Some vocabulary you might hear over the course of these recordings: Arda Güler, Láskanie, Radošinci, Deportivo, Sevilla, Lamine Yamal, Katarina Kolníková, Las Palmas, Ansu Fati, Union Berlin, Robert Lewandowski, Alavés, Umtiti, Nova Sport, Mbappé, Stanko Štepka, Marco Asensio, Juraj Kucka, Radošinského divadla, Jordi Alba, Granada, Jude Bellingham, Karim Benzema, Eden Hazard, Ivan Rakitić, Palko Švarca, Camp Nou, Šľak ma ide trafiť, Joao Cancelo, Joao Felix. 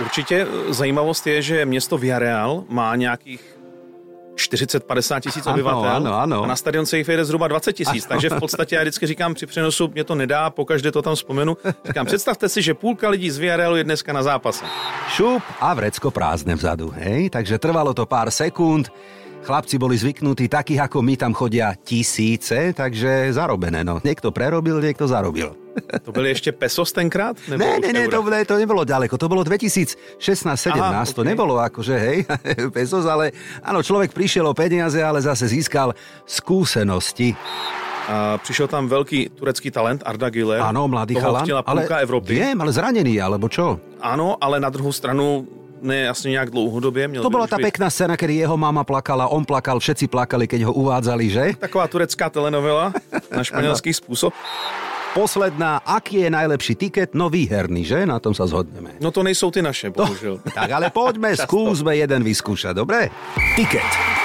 Určitě zajímavost je, že město Villarreal má nějakých 40-50 tisíc obyvatel. Ano. A na stadion se jich jede zhruba 20 tisíc. Takže v podstatě já vždycky říkám při přenosu, mě to nedá, pokaždé to tam vzpomenu. Říkám, představte si, že půlka lidí z Villarrealu je dneska na zápase. Šup a vrecko prázdne vzadu, hej? Takže trvalo to pár sekúnd. Chlapci boli zvyknutí, takých ako my tam chodia tisíce, takže zarobené. No. Niekto prerobil, niekto zarobil. To byli ešte pesos tenkrát? Ne, to nebolo ďaleko. To bolo 2016-17. Aha, to nebolo akože, hej, pesos, ale áno, človek prišiel o peniaze, ale zase získal skúsenosti. A prišiel tam veľký turecký talent Arda Güler. Áno, mladý chalan. Toho chtela púlka Európy. Viem, ale zranený, alebo čo? Áno, ale na druhú stranu... Ne, asi nejak dlouhodobie. To bola tá pekná scéna, kedy jeho mama plakala, on plakal, všetci plakali, keď ho uvádzali, že? Taková turecká telenovela na španielský spôsob. Posledná, aký je najlepší tiket? No výherný, že? Na tom sa zhodneme. No to nejsou ty naše, bohužiaľ. No, tak ale poďme, skúsme jeden vyskúšať, dobre? Tiket.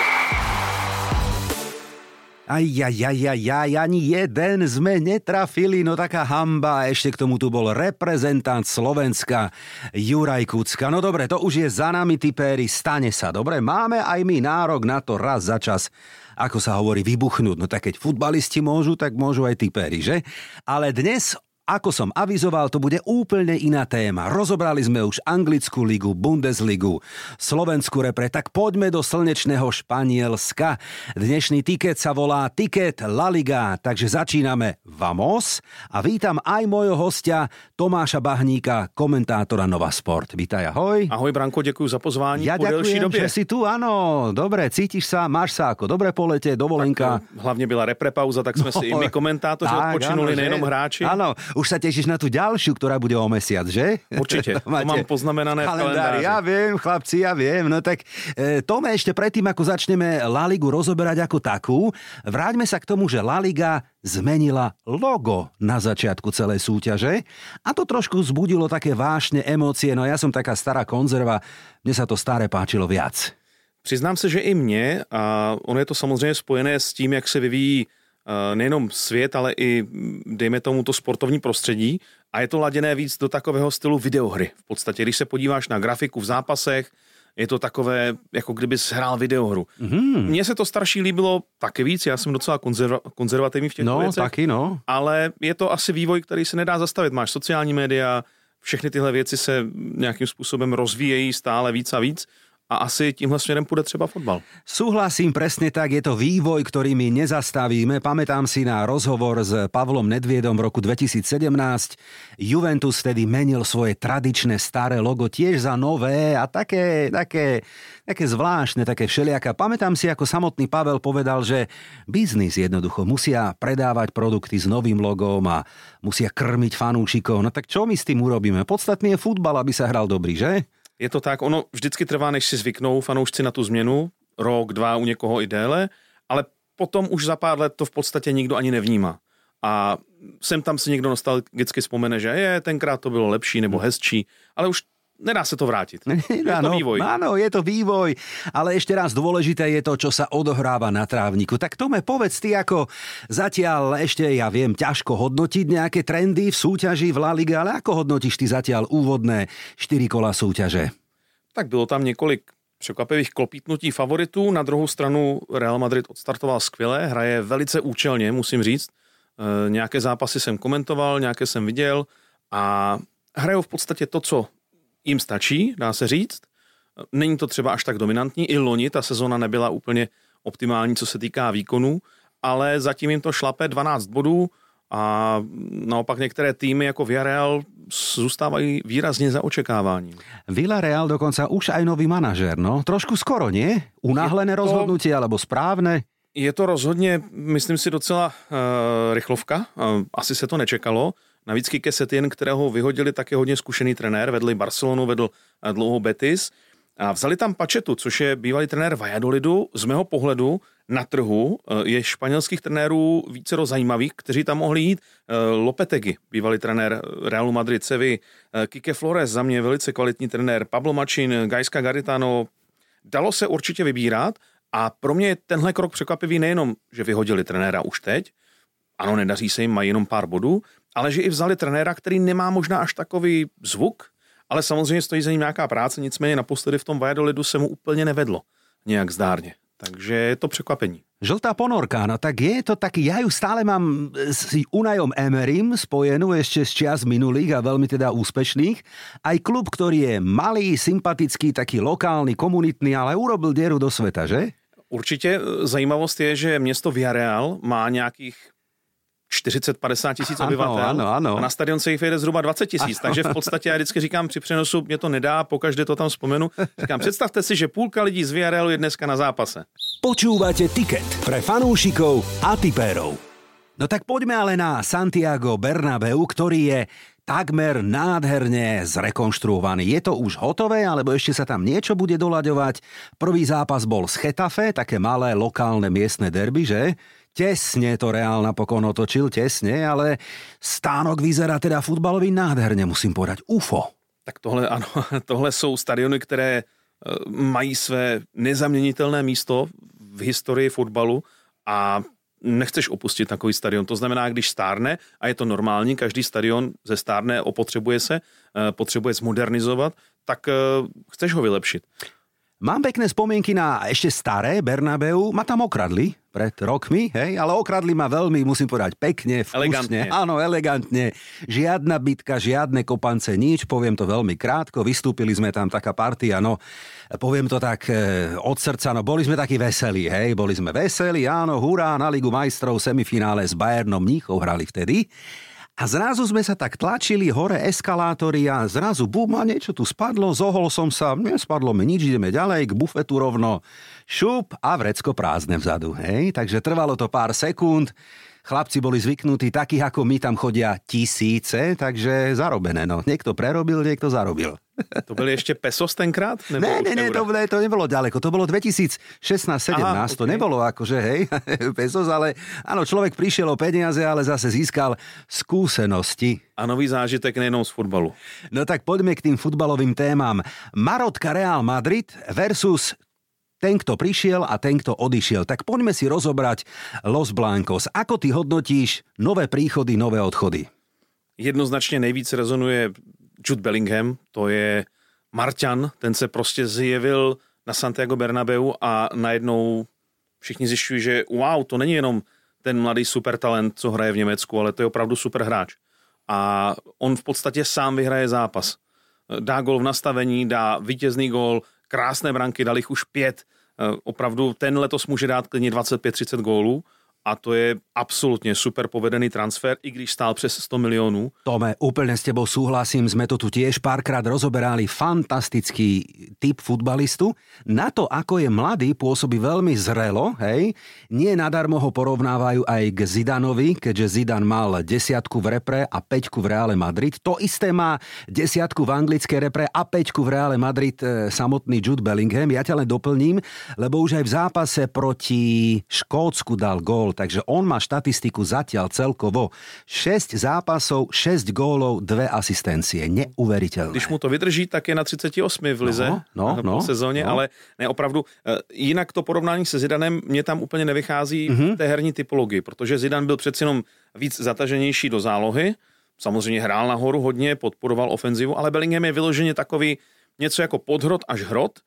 Ani jeden sme netrafili, no taká hanba. Ešte k tomu tu bol reprezentant Slovenska, Juraj Kucka. No dobre, to už je za nami, tipéri, stane sa, dobre? Máme aj my nárok na to raz za čas, ako sa hovorí, vybuchnúť. No tak keď futbalisti môžu, tak môžu aj tipéri, že? Ale dnes... Ako som avizoval, to bude úplne iná téma. Rozobrali sme už anglickú ligu, Bundesligu, slovenskú repre, tak poďme do slnečného Španielska. Dnešný tiket sa volá Tiket La Liga, takže začíname. Vamos! A vítam aj mojho hostia Tomáša Bahníka, komentátora Nova Sport. Vítaj, ahoj. Ahoj, Branko, ďakujem za pozvání. Ja ďakujem, že si tu, áno. Dobre, cítiš sa, máš sa ako dobre po lete, dovolenka. Tak, hlavne byla repre pauza, tak sme si i my komentátori odpočinuli, nejenom hráči. Áno. Už sa tešíš na tú ďalšiu, ktorá bude o mesiac, že? Určite, to mám poznamenané v kalendári. Ja viem, chlapci, ja viem. No tak, Tome, ešte predtým, ako začneme La Ligu rozoberať ako takú, vráťme sa k tomu, že La Liga zmenila logo na začiatku celej súťaže a to trošku vzbudilo také vášne emócie. No ja som taká stará konzerva, mne sa to staré páčilo viac. Přiznám se, že i mne, a ono je to samozřejmě spojené s tím, jak se vyvíjí nejenom svět, ale i, dejme tomu, to sportovní prostředí. A je to laděné víc do takového stylu videohry. V podstatě, když se podíváš na grafiku v zápasech, je to takové, jako kdyby hrál videohru. Mm-hmm. Mně se to starší líbilo taky víc, já jsem docela konzervativní v těchto věcech. Taky, no. Ale je to asi vývoj, který se nedá zastavit. Máš sociální média, všechny tyhle věci se nějakým způsobem rozvíjejí stále víc a víc. A asi tímhle smerom pôjde třeba fotbal. Súhlasím, presne tak, je to vývoj, ktorý my nezastavíme. Pamätám si na rozhovor s Pavlom Nedviedom v roku 2017. Juventus vtedy menil svoje tradičné staré logo tiež za nové a také zvláštne, také všelijaké. Pamätám si, ako samotný Pavel povedal, že biznis jednoducho musia predávať produkty s novým logom a musia krmiť fanúšikov. No tak čo my s tým urobíme? Podstatný je futbal, aby sa hral dobrý, že? Je to tak, ono vždycky trvá, než si zvyknou fanoušci na tu změnu, rok, dva, u někoho i déle, ale potom už za pár let to v podstatě nikdo ani nevnímá. A sem tam si někdo nostalgicky vzpomene, že tenkrát to bylo lepší nebo hezčí, ale už nedá sa to vrátiť. Áno, je to vývoj. Ale ešte raz dôležité je to, čo sa odohráva na trávniku. Tak Tome, povedz ty, ako zatiaľ ešte, ja viem, ťažko hodnotiť nejaké trendy v súťaži v La Lige, ale ako hodnotíš ty zatiaľ úvodné 4 kola súťaže? Tak bylo tam niekoľko překvapivých klopítnutí favoritů. Na druhou stranu Real Madrid odstartoval skvěle, hraje velice účelně, musím říct. Nejaké zápasy jsem komentoval, nejaké jsem viděl a hrajou v podstatě to, co jim stačí, dá se říct. Není to třeba až tak dominantní. I loni ta sezona nebyla úplně optimální, co se týká výkonů, ale zatím jim to šlape 12 bodů a naopak některé týmy jako Villarreal zůstávají výrazně za očekáváním. Villarreal dokonca už aj nový manažer, no? Trošku skoro, nie? Unáhlené rozhodnutie alebo správne? Je to rozhodně, myslím si, docela rychlovka. Asi se to nečekalo. Navíc Kike Setien, kterého vyhodili, tak je hodně zkušený trenér, vedl Barcelonu, vedl dlouho Betis a vzali tam Pachetu, což je bývalý trenér Valladolidu. Z mého pohledu na trhu je španělských trenérů vícero zajímavých, kteří tam mohli jít. Lopetegi, bývalý trenér Realu Madrid, Sevi, Kike Flores, za mě velice kvalitní trenér, Pablo Mačin, Gaisca Garitano. Dalo se určitě vybírat a pro mě je tenhle krok překvapivý nejenom, že vyhodili trenéra už teď, ano, nedaří se jim, mají jenom pár bodů, ale že i vzali trenéra, který nemá možná až takový zvuk Ale samozřejmě stojí za ním nějaká práce, nicméně naposledy v tom Vajadoledu se mu úplně nevedlo nějak zdárně. Takže je to překvapení. Žltá ponorka, no tak je to taký, ja ju stále mám s Unajom Emerym spojenú ešte z čias minulých a veľmi teda úspešných. Aj klub, ktorý je malý, sympatický, taký lokálny, komunitný, ale urobil dieru do sveta, že? Určitě. Zajímavost je, že město Villarreal má nějakých 40-50 tisíc obyvatel. Ano. A na stadion se jich jede zhruba 20 tisíc. Takže v podstatě já vždycky říkám při přenosu, mě to nedá, pokaždé to tam vzpomenu. Říkám, představte si, že půlka lidí z Villarrealu je dneska na zápase. Počúvate Tiket pre fanúšikov a tipérov. No tak poďme ale na Santiago Bernabéu, ktorý je takmer nádherne zrekonštruovaný. Je to už hotové, alebo ešte sa tam niečo bude doľaďovať? Prvý zápas bol z Chetafe, také malé lokálne miestne derby, že? Tesne to Real napokon otočil, tesne, ale stánok vyzerá teda futbalový nádherne, musím povedať. UFO. Tak tohle, ano, tohle sú stadiony, ktoré mají své nezaměnitelné místo v historii fotbalu a nechceš opustit takový stadion. To znamená, když stárne, a je to normální, každý stadion ze stárne, opotřebuje se, potřebuje zmodernizovat, tak chceš ho vylepšit. Mám pekné spomienky na ešte staré Bernabéu. Ma tam okradli pred rokmi, hej, ale okradli ma veľmi, musím povedať, pekne, vkusne. Áno, elegantne. Žiadna bitka, žiadne kopance, nič. Poviem to veľmi krátko. Vystúpili sme tam, taká partia, no, poviem to tak od srdca, no, boli sme takí veselí, hej. Boli sme veselí, áno, hurá, na Ligu majstrov, semifinále s Bayernom Mníchov hrali vtedy. A zrazu sme sa tak tlačili hore eskalátory a zrazu bum, a niečo tu spadlo, zohol som sa, nespadlo mi nič, ideme ďalej, k bufetu rovno, šup a vrecko prázdne vzadu, hej. Takže trvalo to pár sekúnd, chlapci boli zvyknutí, takých ako my tam chodia tisíce, takže zarobené, no. Niekto prerobil, niekto zarobil. To byli ešte pesos tenkrát? Ne, to nebolo ďaleko. To bolo 2016-17. To nebolo akože, hej, pesos, ale áno, človek prišiel o peniaze, ale zase získal skúsenosti. A nový zážitek nejenom z futbalu. No tak poďme k tým futbalovým témam. Marotka Real Madrid versus ten, kto prišiel a ten, kto odišiel. Tak poďme si rozobrať Los Blancos. Ako ty hodnotíš nové príchody, nové odchody? Jednoznačne nejvíc rezonuje Jude Bellingham, to je Marťan, ten se prostě zjevil na Santiago Bernabeu a najednou všichni zjišťují, že wow, to není jenom ten mladý supertalent, co hraje v Německu, ale to je opravdu super hráč. A on v podstatě sám vyhraje zápas. Dá gól v nastavení, dá vítězný gól, krásné branky, dal jich už 5. Opravdu ten letos může dát klidně 25-30 gólů. A to je absolútne super povedený transfer, i když stál přes 100 miliónov. Tome, úplne s tebou súhlasím, sme to tu tiež párkrát rozoberali, fantastický typ futbalistu. Na to, ako je mladý, pôsobí veľmi zrelo, hej. Nie nadarmo ho porovnávajú aj k Zidanovi, keďže Zidan mal 10 v repre a 5 v Reále Madrid. To isté má 10 v anglické repre a 5 v Reále Madrid samotný Jude Bellingham. Ja ťa len doplním, lebo už aj v zápase proti Škótsku dal gól. Takže on má štatistiku zatiaľ celkovo 6 zápasov, 6 gólov, 2 asistencie. Neuveriteľné. Když mu to vydrží, tak je na 38 v lize v sezóně, ale ne, opravdu. Jinak to porovnání se Zidanem mě tam úplně nevychází v té herní typologii, protože Zidan byl přeci jenom víc zataženější do zálohy, samozřejmě hrál nahoru hodně, podporoval ofenzivu, ale Bellingham je vyloženě takový něco jako podhrot až hrot.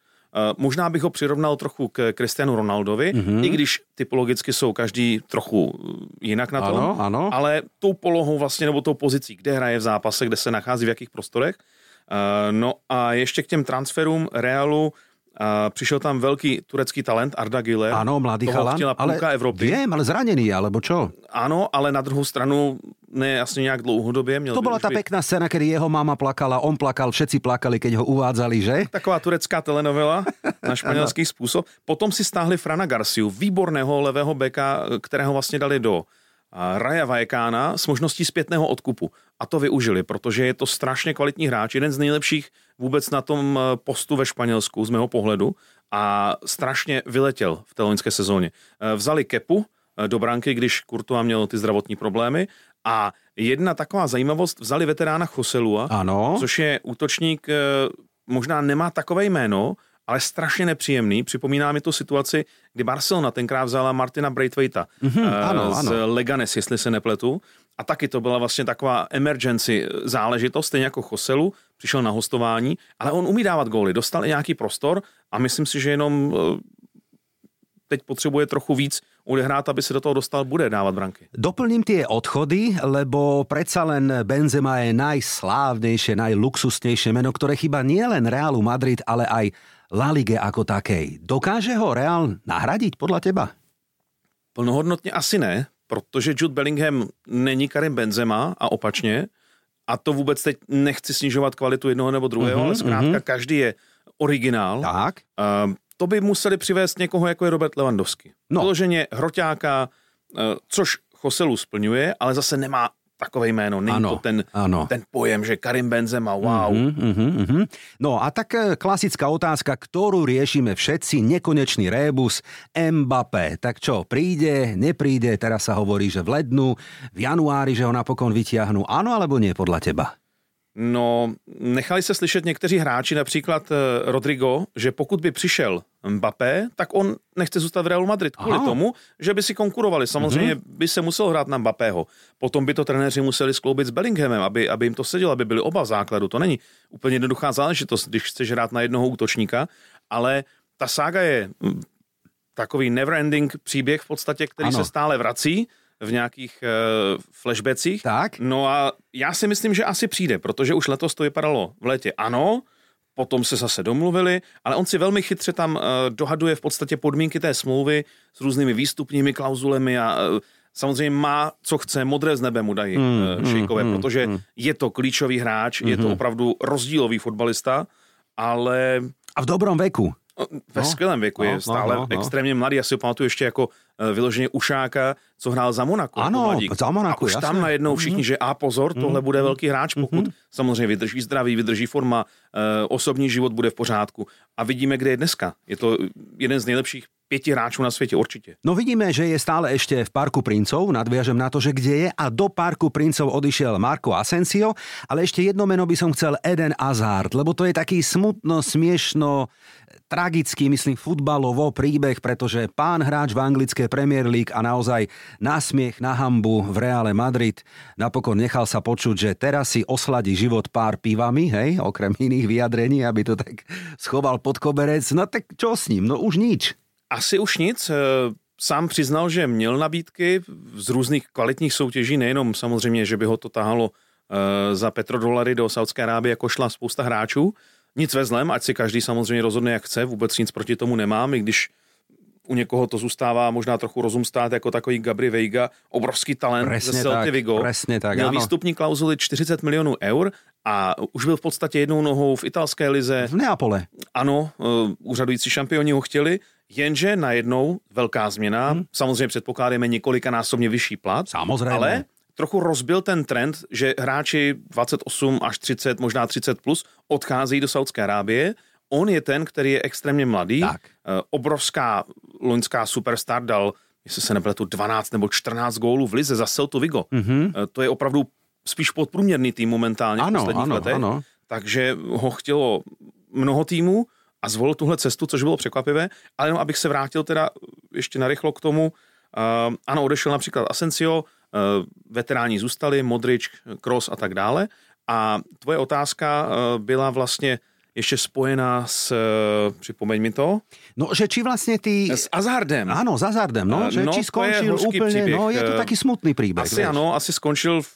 Možná bych ho přirovnal trochu k Cristianu Ronaldovi, i když typologicky jsou každý trochu jinak na tom, ano. Ale tou polohou vlastně, nebo tou pozicí, kde hraje v zápase, kde se nachází, v jakých prostorech. No a ještě k těm transferům Realu, přišel tam velký turecký talent Arda Güler. Ano, mladý chalan, ale Evropy. Viem, ale zranený, alebo čo? Ano, ale na druhou stranu ne jasne nejak dlouhodobě. To bola tá pekná scéna, kedy jeho máma plakala, on plakal, všetci plakali, keď ho uvádzali, že? Taková turecká telenovela na španělský spôsob. Potom si stáhli Frana Garciu, výborného levého beka, ktorého vlastne dali do Raja Vajekána s možností zpětného odkupu. A to využili, protože je to strašně kvalitní hráč, jeden z nejlepších vůbec na tom postu ve Španělsku z mého pohledu a strašně vyletěl v té loňské sezóně. Vzali Kepu do branky, když Courtois měl ty zdravotní problémy. A jedna taková zajímavost, vzali veterána Joselua, což je útočník, možná nemá takové jméno, ale strašně nepříjemný. Připomíná mi to situaci, kdy Barcelona tenkrát vzala Martina Braithwaita z Leganes, jestli se nepletu. A taky to byla vlastně taková emergency záležitost, stejně jako Joselu. přišel na hostování, ale on umí dávat góly, dostal i nějaký prostor a myslím si, že jenom teď potřebuje trochu víc odehrát, aby sa do toho dostal, bude dávať branky. Doplním tie odchody, lebo predsa len Benzema je najslávnejšie, najluxusnejšie meno, ktoré chýba nie len Realu Madrid, ale aj La Lige ako takej. Dokáže ho Real nahradiť podľa teba? Plnohodnotne asi ne, protože Jude Bellingham není Karim Benzema a opačne. A to vôbec teď nechci snižovať kvalitu jednoho nebo druhého, ale zkrátka každý je originál. Tak. To by museli přivést někoho, jako je Robert Lewandowski. Vyloženě hroťáka, což Joselú splňuje, ale zase nemá takové jméno. Není to ten pojem, že Karim Benzema, wow. No a tak klasická otázka, ktorú riešime všetci, nekonečný rébus, Mbappé. Tak čo, príde, nepríde, teraz sa hovorí, že v lednu, v januári, že ho napokon vytiahnu. Áno alebo nie podľa teba? No, nechali se slyšet někteří hráči, například Rodrigo, že pokud by přišel Mbappé, tak on nechce zůstat v Realu Madrid kvůli tomu, že by si konkurovali. Samozřejmě by se musel hrát na Mbappého. Potom by to trenéři museli skloubit s Bellinghamem, aby jim to sedělo, aby byli oba v základu. To není úplně jednoduchá záležitost, když chceš hrát na jednoho útočníka, ale ta sága je takový neverending příběh v podstatě, který se stále vrací v nějakých flashbacích. Tak. No a já si myslím, že asi přijde, protože už letos to vypadalo v létě ano, potom se zase domluvili, ale on si velmi chytře tam dohaduje v podstatě podmínky té smlouvy s různými výstupními klauzulemi a samozřejmě má, co chce, modré z nebe mu dají šejkové, protože je to klíčový hráč, je to opravdu rozdílový fotbalista, ale... A v dobrom veku. Ve skvělém věku je stále extrémně mladý. Já si ho pamatuju ještě jako vyloženě ušáka, co hrál za Monaco. Ano, za Monaco, jasně. A už tam najednou všichni, že pozor, tohle bude velký hráč, pokud samozřejmě vydrží zdraví, vydrží forma, osobní život bude v pořádku. A vidíme, kde je dneska. Je to jeden z nejlepších 5 hráčov na svete určite. No vidíme, že je stále ešte v Parku princov, nadviažem na to, že kde je a do Parku princov odišiel Marco Asensio, ale ešte jedno meno by som chcel, Eden Hazard, lebo to je taký smutno, smiešno, tragický, myslím, futbalovo príbeh, pretože pán hráč v anglické Premier League a naozaj na smiech, na hambu v Reále Madrid napokon nechal sa počuť, že teraz si osladí život pár pivami, hej, okrem iných vyjadrení, aby to tak schoval pod koberec. No tak čo s ním? No už nič. Asi už nic. Sám přiznal, že měl nabídky z různých kvalitních soutěží, nejenom samozřejmě, že by ho to tahalo za petrodolary do Saudské Arábie, jako šla spousta hráčů. Nic ve zlem, ať si každý samozřejmě rozhodne, jak chce, vůbec nic proti tomu nemám, i když u někoho to zůstává možná trochu rozum stát, jako takový Gabri Veiga, obrovský talent presne ze Celty Vigo. Měl výstupní klauzuly 40 milionů eur a už byl v podstatě jednou nohou v italské lize. V Neapole. Ano, úřadující šampioni ho chtěli. Jenže najednou velká změna, samozřejmě předpokládáme několikanásobně vyšší plat, samozřejmě. Ale trochu rozbil ten trend, že hráči 28 až 30, možná 30 plus odcházejí do Saudské Arábie. On je ten, který je extrémně mladý, tak. Obrovská loňská superstar dal, jestli se nepletu, 12 nebo 14 gólů v lize za Celtu Vigo. To je opravdu spíš podprůměrný tým momentálně v posledních letech, takže ho chtělo mnoho týmů, a zvolil tuhle cestu, což bylo překvapivé, ale jenom abych se vrátil teda ještě narychlo k tomu, ano, odešel například Asensio, veteráni zůstali, Modrič, Kroos a tak dále. A tvoje otázka byla vlastně ešte spojená s, pripomeň mi to. No, že či vlastne ty... S Hazardem. Áno, s Hazardem, no. Že no, či skončil úplne, příběh. No, je to taký smutný príbeh. Asi ano, asi skončil v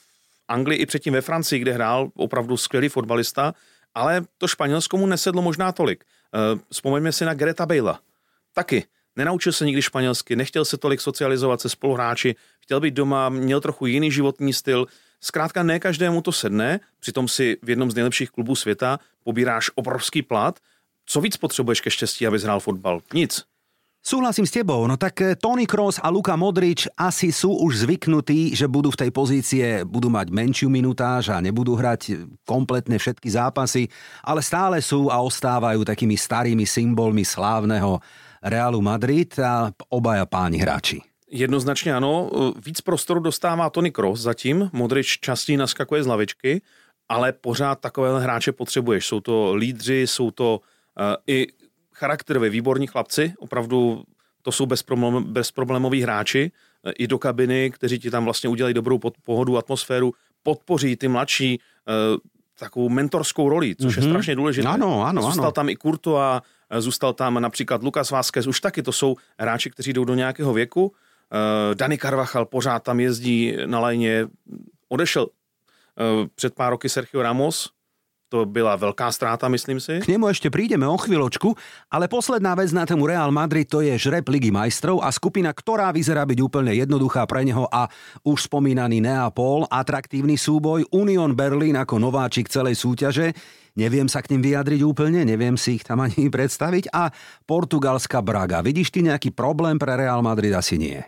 Anglii i předtím ve Francii, kde hrál opravdu skvělý fotbalista, ale to Španělsko mu nesedlo možná tolik. Vzpomeňme si na Gareta Balea. Taky. Nenaučil se nikdy španělsky, nechtěl se tolik socializovat se spoluhráči, chtěl být doma, měl trochu jiný životní styl. Zkrátka ne každému to sedne, přitom si v jednom z nejlepších klubů světa pobíráš obrovský plat. Co víc potřebuješ ke štěstí, aby hrál fotbal? Nic. Súhlasím s tebou, no tak Toni Kroos a Luka Modrič asi sú už zvyknutí, že budú v tej pozície, budú mať menšiu minutáž a nebudú hrať kompletne všetky zápasy, ale stále sú a ostávajú takými starými symbolmi slávneho Realu Madrid a obaja páni hráči. Jednoznačne áno, víc prostoru dostává Toni Kroos zatím, Modrič častí naskakuje z lavičky, ale pořád takovéhle hráče potřebuješ, sú to lídři, sú to i charakterově výborní chlapci, opravdu to jsou bezproblémoví hráči i do kabiny, kteří ti tam vlastně udělají dobrou pohodu, atmosféru, podpoří ty mladší, takovou mentorskou roli, což je strašně důležité. Ano. Zůstal tam i Courtois, zůstal tam například Lucas Vázquez, už taky to jsou hráči, kteří jdou do nějakého věku. Dani Carvajal pořád tam jezdí na lajně, odešel před pár roky Sergio Ramos, to byla veľká stráta, myslím si. K nemu ešte prídeme o chvíľočku, ale posledná vec na tému Real Madrid, to je žreb Ligy majstrov a skupina, ktorá vyzerá byť úplne jednoduchá pre neho, a už spomínaný Neapol, atraktívny súboj, Union Berlin ako nováčik celej súťaže. Neviem sa k ním vyjadriť úplne, neviem si ich tam ani predstaviť. A portugalská Braga. Vidíš ty nejaký problém pre Real Madrid? Asi nie.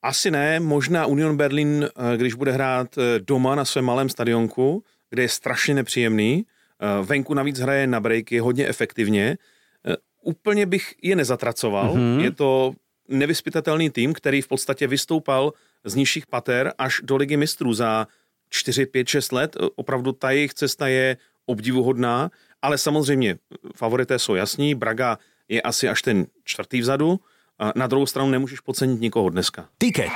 Asi ne, možná Union Berlin, když bude hrát doma na svém malém stadionku, kde je strašně nepříjemný. Venku navíc hraje na breaky hodně efektivně. Úplně bych je nezatracoval. Je to nevyspytatelný tým, který v podstatě vystoupal z nižších pater až do Ligy mistrů za 4, 5, 6 let. Opravdu ta jejich cesta je obdivuhodná, ale samozřejmě favorité jsou jasní. Braga je asi až ten čtvrtý vzadu. Na druhou stranu nemůžeš podcenit nikoho dneska. Tiket.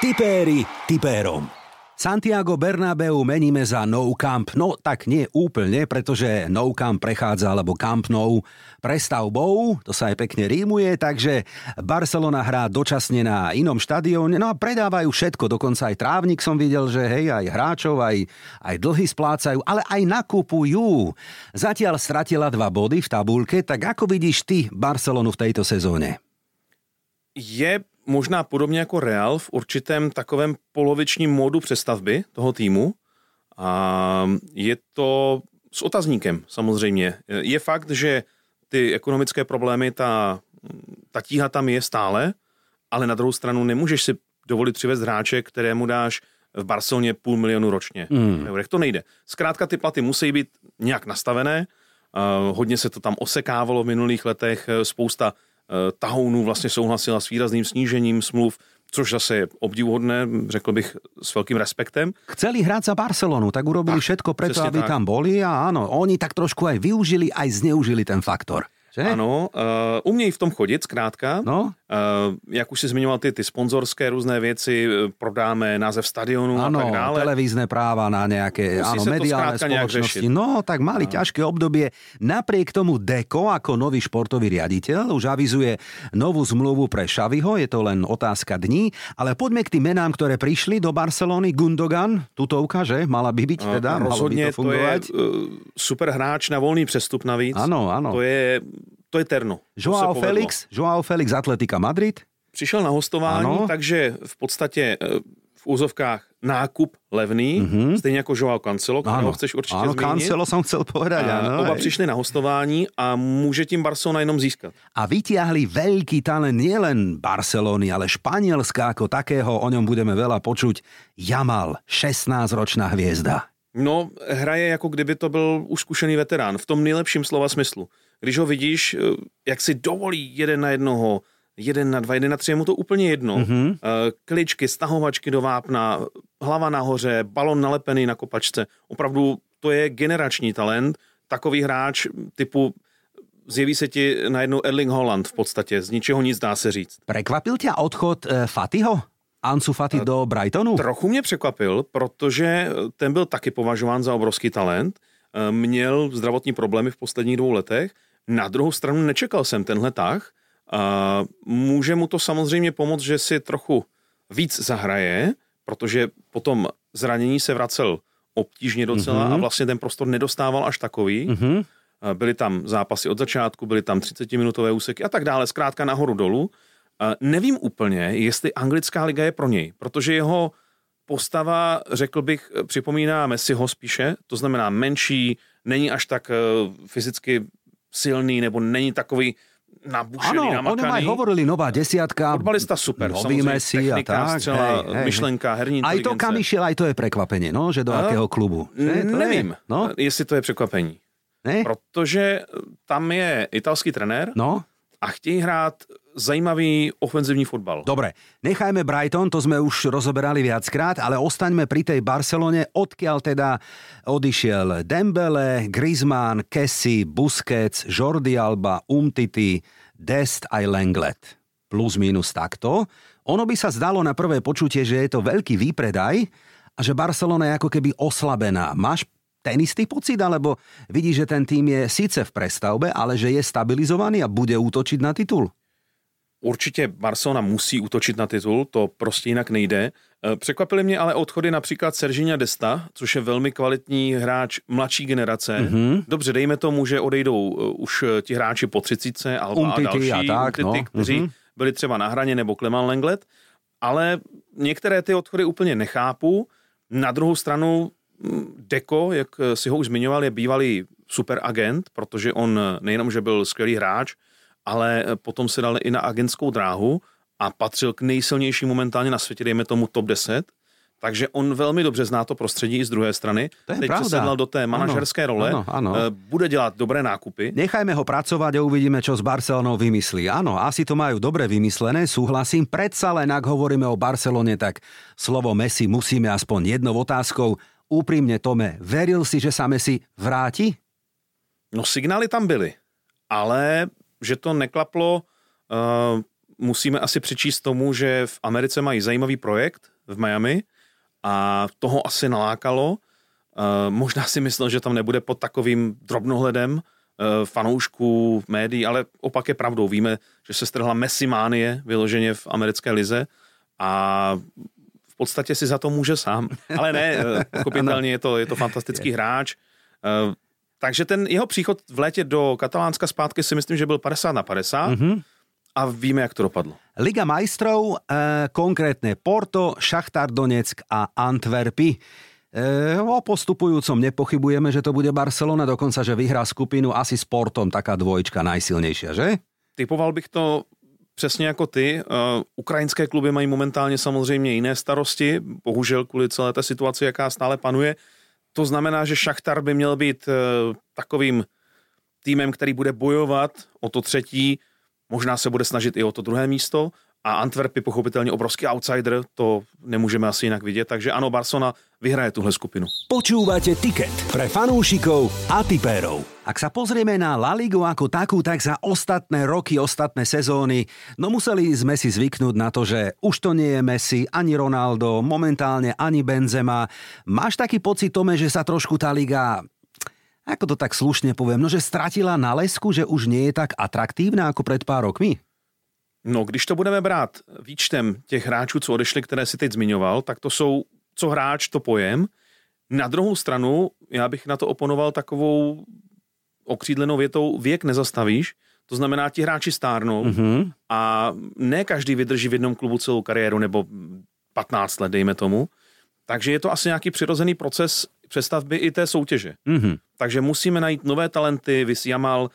Tipéri tipérom. Santiago Bernabéu meníme za No Camp. No tak nie úplne, pretože No Camp prechádza, alebo Camp Nou prestavbou, to sa aj pekne rímuje, takže Barcelona hrá dočasne na inom štadióne, no a predávajú všetko, dokonca aj trávnik som videl, že hej, aj hráčov, aj dlhy splácajú, ale aj nakupujú. Zatiaľ stratila 2 body v tabuľke, tak ako vidíš ty Barcelonu v tejto sezóne? Je možná podobně jako Real v určitém takovém polovičním módu přestavby toho týmu. A je to s otazníkem samozřejmě. Je fakt, že ty ekonomické problémy, ta tíha tam je stále, ale na druhou stranu nemůžeš si dovolit přivést hráče, kterému dáš v Barceloně $500,000 ročně. To nejde. Zkrátka ty platy musí být nějak nastavené. Hodně se to tam osekávalo v minulých letech, spousta tahounů vlastně souhlasila s výrazným snížením smluv, což zase je obdivuhodné, řekl bych s velkým respektem. Chceli hrát za Barcelonu, tak urobili všetko preto, aby tak tam boli, a ano, oni tak trošku aj využili, aj zneužili ten faktor. Že? Ano, umějí v tom chodit, zkrátka. No? Jak už si zmiňoval ty sponzorské různé věci, prodáme název stadionu a tak dále. Ano, televízne práva na nejaké mediálne spoločnosti. No, tak mali ťažké obdobie. Napriek tomu Deco ako nový športový riaditeľ už avizuje novú zmluvu pre Xaviho, je to len otázka dní, ale poďme k tým menám, ktoré prišli do Barcelony. Gundogan, tutovka, že? Mala by byť teda, malo by to fungovať. Rozhodne to je super hráč na voľný přestup navíc. Ano. To je terno. Joao Felix Atlética Madrid. Přišel na hostování, takže v podstatě v úzovkách nákup levný, stejně jako Joao Cancelo, kterého chceš určitě zmínit. Ano, Cancelo jsem chcel povedať. Oba přišli na hostování a může tím Barcelona jenom získat. A vytiahli veľký talent nielen Barcelony, ale Španělska jako takého, o něm budeme veľa počuť. Yamal, 16-ročná hvězda. No, hraje jako kdyby to byl už zkušený veterán, v tom nejlepším slova smyslu. Když ho vidíš, jak si dovolí 1 na 1, 1 na 2, 1 na 3, je mu to úplně jedno. Kličky, stahovačky do vápna, hlava nahoře, balon nalepený na kopačce. Opravdu to je generační talent. Takový hráč typu zjeví se ti najednou Erling Haaland v podstatě. Z ničeho nic, dá se říct. Prekvapil tě odchod Fatiho? Ansu Fati do Brightonu? Trochu mě překvapil, protože ten byl taky považován za obrovský talent. Měl zdravotní problémy v posledních 2 letech. Na druhou stranu nečekal jsem tenhle tah. Může mu to samozřejmě pomoct, že si trochu víc zahraje, protože potom zranění se vracel obtížně docela a vlastně ten prostor nedostával až takový. Byly tam zápasy od začátku, byly tam 30-minutové úseky a tak dále, zkrátka nahoru dolů. Nevím úplně, jestli anglická liga je pro něj, protože jeho postava, řekl bych, připomíná Messiho spíše, to znamená menší, není až tak fyzicky silný, nebo není takový nabušený, namakaný. Ano, oni aj hovorili, nová desiatka. Futbalista super, nový Messi, technika, střela, myšlenka, herní inteligence. Aj to, kam išiel, aj to je prekvapenie, no, že do akého klubu. Nevím, jestli to je překvapení. Ne? Protože tam je italský trenér a chtějí hrát zajímavý ofenzívny futbal. Dobre, nechajme Brighton, to sme už rozoberali viackrát, ale ostaňme pri tej Barcelone, odkiaľ teda odišiel Dembele, Griezmann, Kessi, Busquets, Jordi Alba, Umtiti, Dest aj Lenglet. Plus minus takto. Ono by sa zdalo na prvé počutie, že je to veľký výpredaj a že Barcelona je ako keby oslabená. Máš ten istý pocit, alebo vidíš, že ten tým je síce v prestavbe, ale že je stabilizovaný a bude útočiť na titul? Určitě Barcelona musí útočit na titul, to prostě jinak nejde. Překvapily mě ale odchody například Serginia Desta, což je velmi kvalitní hráč mladší generace. Mm-hmm. Dobře, dejme tomu, že odejdou už ti hráči po 30, Alba a další, kteří byli třeba na hraně, nebo Clément Lenglet, ale některé ty odchody úplně nechápu. Na druhou stranu Deco, jak si ho už zmiňoval, je bývalý superagent, protože on nejenom, že byl skvělý hráč, ale potom se dal i na agentskou dráhu a patřil k nejsilnější momentálně na světě, dejme tomu top 10, takže on velmi dobře zná to prostředí i z druhé strany. Teď se sedlal do té manažerské role, ano. Bude dělat dobré nákupy. Nechajme ho pracovať a uvidíme, čo s Barcelonou vymyslí. Áno, asi to majú dobre vymyslené, súhlasím, predsa len ak hovoríme o Barcelone, tak slovo Messi musíme aspoň jednou otázkou. Úprimne, Tome, veril si, že sa Messi vráti? No, signály tam byly, ale že to neklaplo, musíme asi přičíst tomu, že v Americe mají zajímavý projekt v Miami a toho asi nalákalo. Možná si myslel, že tam nebude pod takovým drobnohledem fanoušků, médií, ale opak je pravdou. Víme, že se strhla Messimánie vyloženě v americké lize a v podstatě si za to může sám. Ale ne, pochopitelně je to fantastický hráč. Takže ten jeho příchod v létě do Katalánska zpátky si myslím, že byl 50-50 a víme, jak to dopadlo. Liga majstrov, konkrétne Porto, Shakhtar Donetsk a Antwerpy. O postupujúcom nepochybujeme, že to bude Barcelona, dokonca, že vyhrá skupinu asi s Portom, taká dvojčka najsilnejšia, že? Typoval bych to přesně jako ty. Ukrajinské kluby mají momentálně samozřejmě jiné starosti, bohužel kvůli celé té situaci, jaká stále panuje. To znamená, že Shakhtar by měl být takovým týmem, který bude bojovat o to třetí, možná se bude snažit i o to druhé místo a Antwerpy pochopitelně obrovský outsider, to nemůžeme asi jinak vidět, takže ano, Barcelona vyhraje tuhle skupinu. Počúvate Tiket pre fanúšikov a tipérov. Ak sa pozrieme na La Ligu ako takú, tak za ostatné roky, ostatné sezóny, no museli sme si zvyknúť na to, že už to nie je Messi, ani Ronaldo, momentálne ani Benzema. Máš taký pocit, Tome, že sa trošku tá liga, ako to tak slušne poviem, no že stratila na lesku, že už nie je tak atraktívna ako pred pár rokmi? No, když to budeme brát výčtem těch hráčů, co odešli, které si teď zmiňoval, tak to jsou, co hráč, to pojem. Na druhou stranu, já bych na to oponoval takovou okřídlenou větou, věk nezastavíš, to znamená, ti hráči stárnou a ne každý vydrží v jednom klubu celou kariéru, nebo 15 let, dejme tomu. Takže je to asi nějaký přirozený proces přestavby i té soutěže. Takže musíme najít nové talenty, vys Jamal,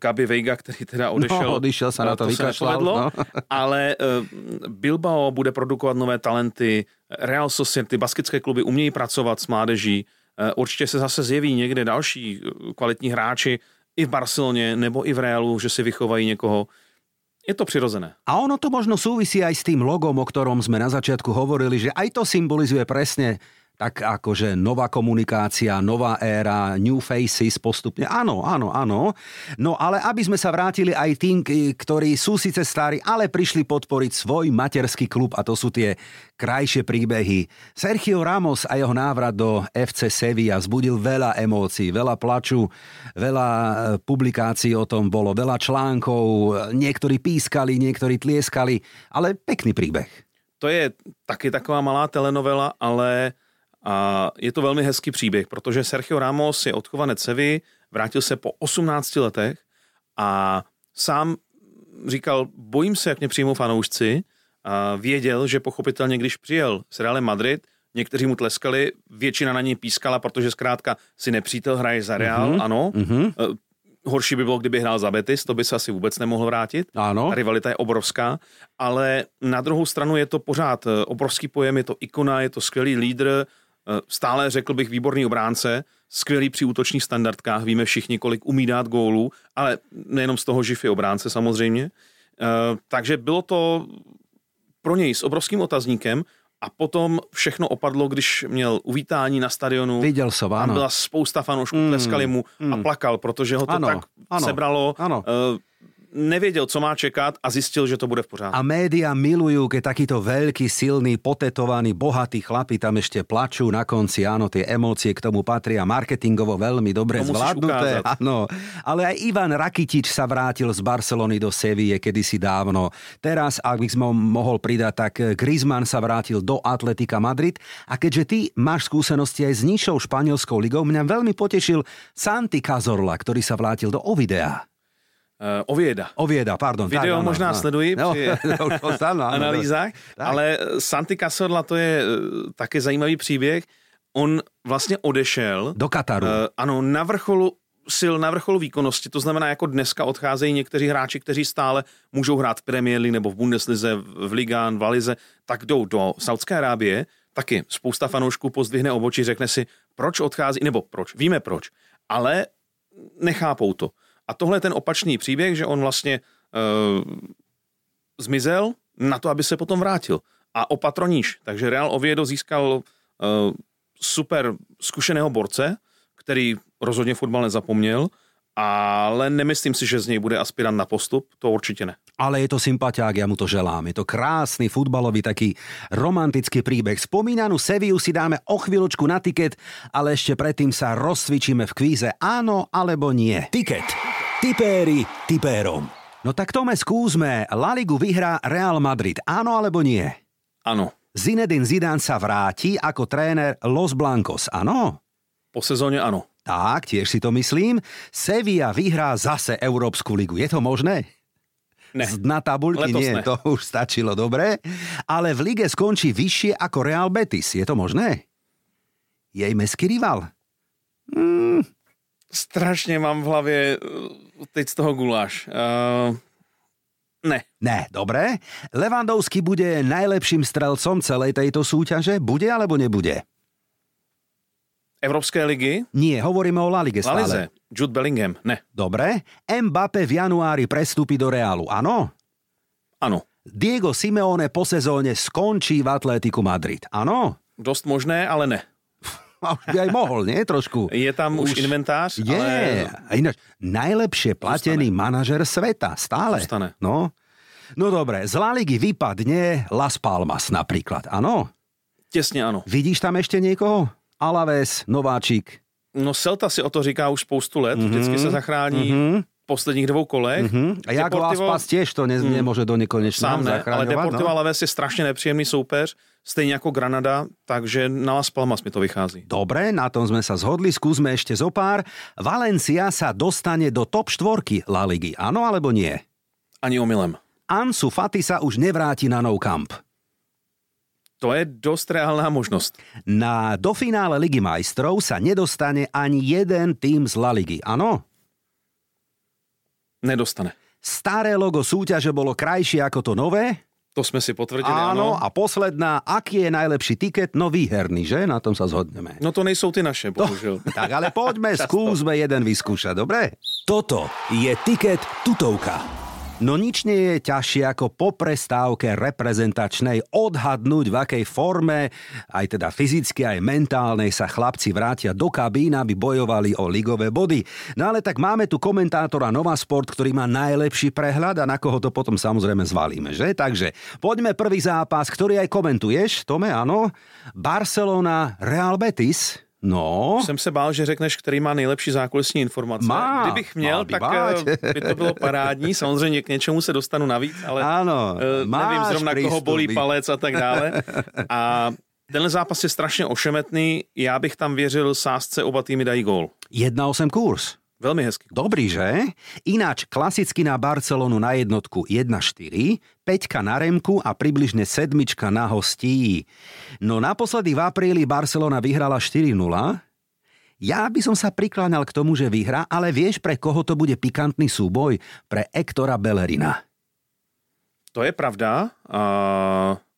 Gabri Veiga, který teda odešel sa na to vykašľal. No. Ale Bilbao bude produkovat nové talenty, Real Sociedad, ty baskické kluby umějí pracovat s mládeží, určitě se zase zjeví někde další kvalitní hráči i v Barceloně nebo i v Realu, že si vychovají někoho. Je to prirodzené. A ono to možno súvisí aj s tým logom, o ktorom sme na začiatku hovorili, že aj to symbolizuje presne tak akože nová komunikácia, nová éra, new faces postupne. Áno. No ale aby sme sa vrátili aj tým, ktorí sú síce starí, ale prišli podporiť svoj materský klub a to sú tie krajšie príbehy. Sergio Ramos a jeho návrat do FC Sevilla vzbudil veľa emócií, veľa plaču, veľa publikácií o tom bolo, veľa článkov, niektorí pískali, niektorí tlieskali, ale pekný príbeh. To je taky taková malá telenovela, ale a je to velmi hezký příběh, protože Sergio Ramos je odchovanec Sevilly, vrátil se po 18 letech a sám říkal, bojím se, jak mě přijmou fanoušci. A věděl, že pochopitelně, když přijel s Realem Madrid, někteří mu tleskali, většina na něj pískala, protože zkrátka si nepřítel hraje za Real, Horší by bylo, kdyby hrál za Betis, to by se asi vůbec nemohl vrátit. Ano. Ta rivalita je obrovská, ale na druhou stranu je to pořád obrovský pojem, je to ikona, je to skvělý lídr, stále, řekl bych, výborný obránce, skvělý při útočných standardkách, víme všichni, kolik umí dát gólů, ale nejenom z toho živ je obránce samozřejmě. Takže bylo to pro něj s obrovským otazníkem a potom všechno opadlo, když měl uvítání na stadionu. Viděl jsem, ano. Tam byla spousta fanoušků, tleskali mu a plakal, protože ho to sebralo. nevěděl, co má čekat a zistil, že to bude v pořádku. A média milujú, keď takýto veľký, silný, potetovaný, bohatý chlapi tam ešte plačú na konci. Áno, tie emócie k tomu patria marketingovo veľmi dobre zvládnuté. Áno. Ale aj Ivan Rakitić sa vrátil z Barcelony do Seville kedysi dávno. Teraz, ak by som mohol pridať, tak Griezmann sa vrátil do Atletika Madrid. A keďže ty máš skúsenosti aj s nižšou španielskou ligou, mňa veľmi potešil Santi Cazorla, ktorý sa vrátil do Ovidea. Ovieda, pardon. Video tak, možná sleduji při analýzách, tak. Ale Santi Cazorla, to je také zajímavý příběh. On vlastně odešel do Kataru. Ano, na vrcholu sil, na vrcholu výkonnosti, to znamená, jako dneska odcházejí někteří hráči, kteří stále můžou hrát v Premier League nebo v Bundeslize, v Ligán, v Alize, tak jdou do Saudské Arábie. Taky spousta fanoušků pozdvihne obočí, řekne si, proč odchází, nebo proč, víme proč, ale nechápou to. A tohle je ten opačný příběh, že on vlastně zmizel na to, aby se potom vrátil. A opatroníš. Takže Real Oviedo získal super zkušeného borce, který rozhodně fotbal nezapomněl, ale nemyslím si, že z nej bude aspirant na postup, to určite ne. Ale je to sympatiák, ja mu to želám. Je to krásny futbalový taký romantický príbeh. Spomínanú Sevillu si dáme o chvíľočku na tiket, ale ešte predtým sa rozcvičíme v kvíze áno alebo nie. Tiket. Tipéri tipérom. No tak Tome, skúsme. La Ligu vyhrá Real Madrid. Áno alebo nie? Áno. Zinedine Zidane sa vráti ako tréner Los Blancos. Áno? Po sezóne áno. Tak, tiež si to myslím. Sevilla vyhrá zase Európsku ligu. Je to možné? Ne. Na tabuľky letos nie, ne. To už stačilo, dobre. Ale v lige skončí vyššie ako Real Betis. Je to možné? Jej mestský rival? Strašne mám v hlave teď z toho guláš. Ne, dobre. Lewandowski bude najlepším strelcom celej tejto súťaže? Bude alebo nebude? Európskej ligy? Nie, hovoríme o La Lige stále. La Lize. Jude Bellingham, ne. Dobre. Mbappé v januári prestúpi do Reálu, áno? Áno. Diego Simeone po sezóne skončí v Atlétiku Madrid, áno? Dosť možné, ale ne. Už by aj mohol, nie? Trošku. Je tam už inventář, je. Ale... A ináč, najlepšie platený manažer sveta, stále. Zostane. No dobre, z La Ligy vypadne Las Palmas napríklad, áno? Tesne áno. Vidíš tam ešte niekoho? Alavés, nováčik. No Celta si o to říká už spoustu let. Mm-hmm. Vždycky se zachrání posledních dvou kolech. Mm-hmm. A jako Aspas těž to nemůže do nekonečna zachraňovat. Ale Deportivo Alavés je strašně nepříjemný soupeř. Stejně jako Granada, takže na Las Palmas mi to vychází. Dobre, na tom sme sa zhodli. Skúsme ešte zo pár. Valencia sa dostane do top 4 La Ligy. Áno alebo nie? Ani omylem. Ansu Fati sa už nevráti na Nou Camp. To je dosť reálna možnosť. Do finále Ligy majstrov sa nedostane ani jeden tým z La Ligy, áno? Nedostane. Staré logo súťaže bolo krajšie ako to nové? To sme si potvrdili, áno. A posledná, aký je najlepší tiket? No výherný, že? Na tom sa zhodneme. No to nejsou ty naše, bohužiaľ. Tak, ale poďme, skúsme jeden vyskúšať, dobre? Toto je tiket tutovka. No nič nie je ťažšie ako po prestávke reprezentačnej odhadnúť, v akej forme, aj teda fyzicky, aj mentálnej, sa chlapci vrátia do kabín, aby bojovali o ligové body. No ale tak máme tu komentátora Nova Sport, ktorý má najlepší prehľad a na koho to potom samozrejme zvalíme, že? Takže poďme prvý zápas, ktorý aj komentuješ, Tome, áno? Barcelona, Real Betis... No. Jsem se bál, že řekneš, který má nejlepší zákulisní informace. Kdybych měl, tak by to bylo parádní. Samozřejmě k něčemu se dostanu navíc, ale ano, nevím zrovna, koho bolí palec a tak dále. A tenhle zápas je strašně ošemetný. Já bych tam věřil sázce, oba týmy dají gól. 1,8 kurz. Veľmi hezký. Dobrý, že? Ináč klasicky na Barcelonu na jednotku 1,4, 5 na remku a približne 7 na hostí. No naposledy v apríli Barcelona vyhrala 4-0. Ja by som sa prikláňal k tomu, že vyhrá, ale vieš, pre koho to bude pikantný súboj? Pre Héctora Bellerina. To je pravda.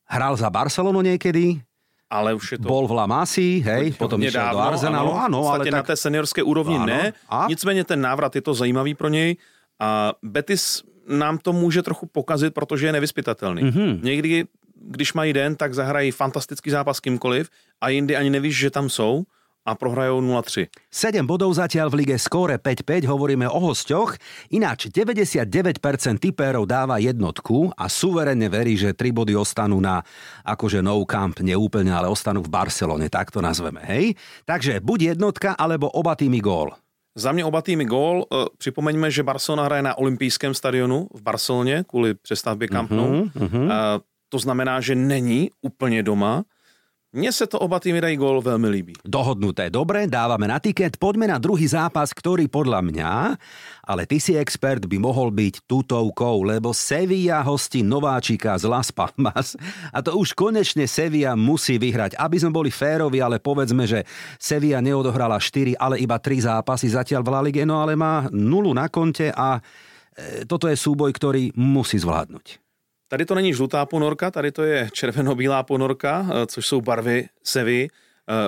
Hral za Barcelonu niekedy? Ale už je to... Bol v La Masii, hej, potom išiel do Arsenalu. Áno, ale tak... na té seniorské úrovni ano, ne. A? Nicméně ten návrat je to zajímavý pro něj. A Betis nám to může trochu pokazit, protože je nevyspytatelný. Mm-hmm. Někdy, když mají den, tak zahrají fantastický zápas kýmkoliv a jindy ani nevíš, že tam jsou. a prohrajú 0-3. 7 bodov zatiaľ v lige, skóre 5-5, hovoríme o hosťoch. Ináč 99% tipérov dáva jednotku a suverene verí, že 3 body ostanú na akože no camp, neúplne, ale ostanú v Barcelone, tak to nazveme, hej? Takže buď jednotka, alebo oba týmy gól. Za mě oba týmy gól. Připomeňme, že Barcelona hraje na olympijském stadionu v Barceloně kvůli přestavbě Camp Nou. To znamená, že není úplně doma. Mne sa to oba týmy dají gól veľmi líbí. Dohodnuté, dobre, dávame na tiket. Poďme na druhý zápas, ktorý podľa mňa, ale ty si expert, by mohol byť tutovkou, lebo Sevilla hostí nováčika z Las Palmas. A to už konečne Sevilla musí vyhrať. Aby sme boli férovi, ale povedzme, že Sevilla neodohrala 4, ale iba 3 zápasy zatiaľ v La Lige, no ale má 0 na konte a toto je súboj, ktorý musí zvládnuť. Tady to není žlutá ponorka, tady to je červeno-bílá ponorka, což jsou barvy Sevilly.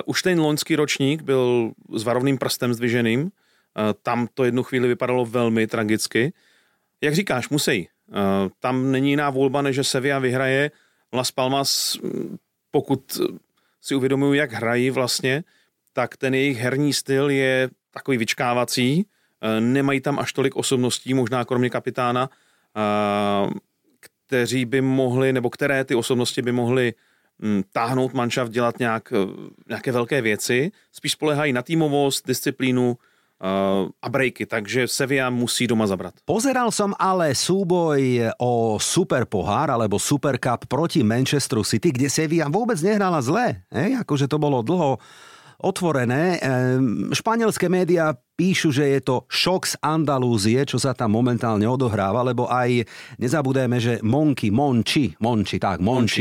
Už ten loňský ročník byl s varovným prstem zdviženým. Tam to jednu chvíli vypadalo velmi tragicky. Jak říkáš, musí. Tam není jiná volba, než že Sevilla vyhraje. Las Palmas, pokud si uvědomují, jak hrají vlastně, tak ten jejich herní styl je takový vyčkávací. Nemají tam až tolik osobností, možná kromě kapitána, kteří by mohli, nebo které ty osobnosti by mohly táhnout manšaft, dělat nějaké velké věci. Spíš spoléhají na týmovost, disciplínu a breaky, takže Sevilla musí doma zabrať. Pozeral som ale súboj o Superpohár alebo Super Cup proti Manchesteru City, kde Sevilla vôbec nehrala zle. Akože to bolo dlho otvorené. Španielské médiá píšu, že je to šok z Andalúzie, čo sa tam momentálne odohráva, lebo aj nezabúdajme, že Monchi,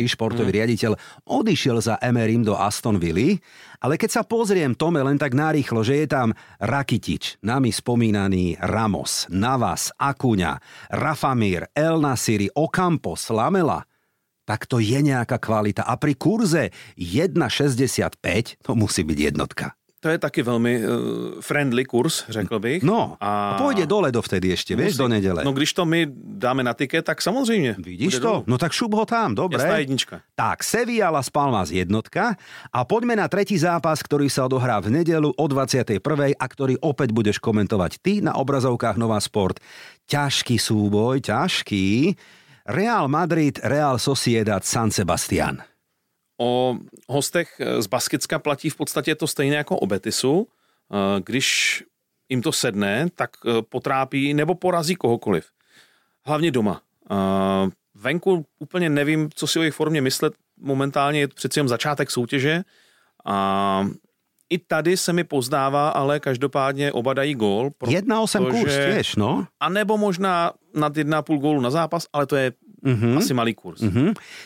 športový riaditeľ, odišiel za Emerym do Aston Villy, ale keď sa pozriem, Tome, len tak narýchlo, že je tam Rakitić, nami spomínaný Ramos, Navas, Acuña, Rafamir, El Nasiri, Ocampos, Lamela. Tak to je nejaká kvalita. A pri kurze 1,65 to musí byť jednotka. To je taký veľmi friendly kurz, řekl bych. No, a pôjde dole dovtedy ešte, vieš, do nedele. No, když to my dáme na tiket, tak samozrejme. Vidíš to? Dole. No tak šup ho tam, dobre. Jasná jednička. Tak, Sevilla Las Palmas jednotka. A poďme na tretí zápas, ktorý sa odohrá v nedelu o 21. a ktorý opäť budeš komentovať ty na obrazovkách Nova Sport. Ťažký súboj, ťažký. Real Madrid, Real Sociedad, San Sebastián. O hostech z Baskicka platí v podstatě to stejné jako o Betisu. Když jim to sedne, tak potrápí nebo porazí kohokoliv. Hlavně doma. Venku úplně nevím, co si o jejich formě myslet. Momentálně je přeci jen začátek soutěže. A i tady se mi pozdává, ale každopádně oba dají gól. 1,8 kurz tiež, no. A nebo možná nad 1,5 gólu na zápas, ale to je asi malý kurz.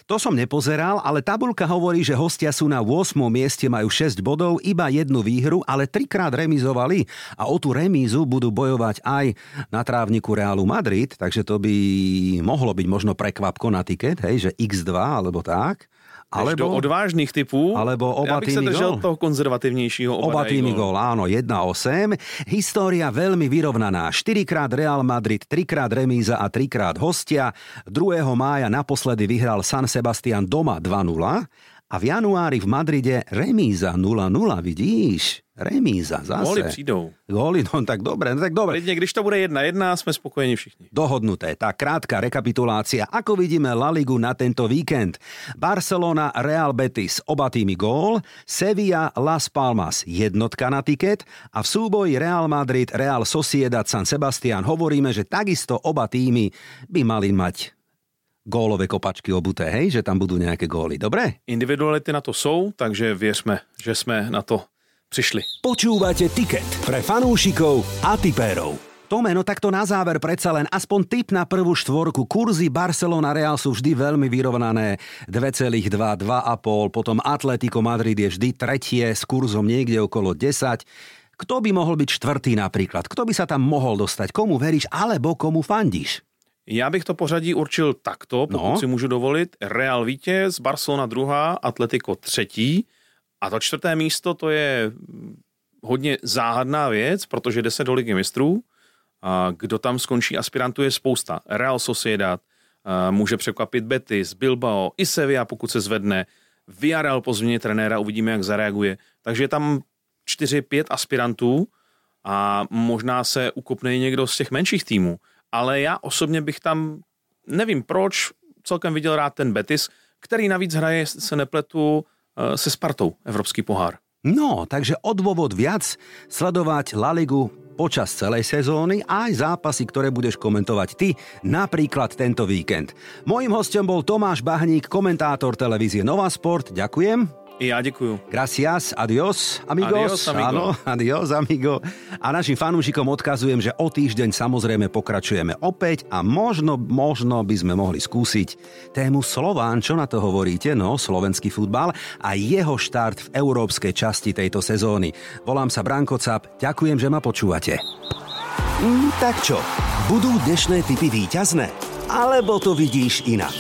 To som nepozeral, ale tabuľka hovorí, že hostia sú na 8. mieste, majú 6 bodov, iba 1 výhru, ale 3-krát remizovali a o tú remízu budú bojovať aj na trávniku Realu Madrid, takže to by mohlo byť možno prekvapko na tiket, hej, že x2 alebo tak. Alebo do odvážnych typů, alebo oba ja bych sa držal toho konzervatívnejšího. Oba týmy gól, áno, 1-8. História veľmi vyrovnaná. 4-krát Real Madrid, 3-krát remíza a 3-krát hostia. 2. mája naposledy vyhral San Sebastián doma 2-0 a v januári v Madride remíza 0-0, vidíš? Remíza zase. Góly přijdou. Góly, no tak dobre, Jedne, když to bude 1-1, sme spokojení všichni. Dohodnuté. Tá krátka rekapitulácia. Ako vidíme La Ligu na tento víkend? Barcelona, Real Betis, oba týmy gól. Sevilla, Las Palmas, jednotka na tiket. A v súboji Real Madrid, Real Sociedad, San Sebastián hovoríme, že takisto oba týmy by mali mať gólové kopačky obuté, hej? Že tam budú nejaké góly. Dobre? Individuality na to sú, takže vieme, že sme na to prišli. Počúvate tiket pre fanúšikov a tipérov. Tome, no takto na záver predsa len aspoň tip na prvú štvorku. Kurzy Barcelona Real sú vždy veľmi vyrovnané. 2,2, 2,5, potom Atlético Madrid je vždy tretie s kurzom niekde okolo 10. Kto by mohol byť štvrtý napríklad? Kto by sa tam mohol dostať? Komu veríš alebo komu fandíš? Já bych to pořadí určil takto, pokud si můžu dovolit. Real vítěz, Barcelona druhá, Atletico třetí. A to čtvrté místo, to je hodně záhadná věc, protože jde se do Ligy mistrů. A kdo tam skončí aspirantů je spousta. Real Sociedad může překvapit Betis, Bilbao, i Sevilla, pokud se zvedne. Villarreal po změně trenéra, uvidíme, jak zareaguje. Takže tam 4-5 aspirantů a možná se ukopne i někdo z těch menších týmů. Ale já osobně bych tam, nevím proč, celkem viděl rád ten Betis, který navíc hraje, se nepletu, se Spartou Evropský pohár. No, takže o dôvod viac sledovať La Ligu počas celej sezóny a aj zápasy, ktoré budeš komentovať ty, napríklad tento víkend. Mojím hostom bol Tomáš Bahník, komentátor televízie Nova Sport. Ďakujem. Ja ďakujem. Gracias, adios, amigos. Adios, amigo. Áno, adios, amigo. A našim fanúšikom odkazujem, že o týždeň samozrejme pokračujeme opäť a možno by sme mohli skúsiť tému Slován, čo na to hovoríte, no, slovenský futbal a jeho štart v európskej časti tejto sezóny. Volám sa Branko Cap, ďakujem, že ma počúvate. Tak čo, budú dnešné tipy víťazné? Alebo to vidíš inak?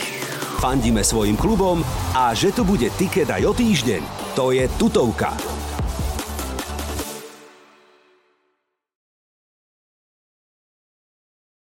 Fandíme svojim klubom a že tu bude tiket aj o týždeň, to je tutovka.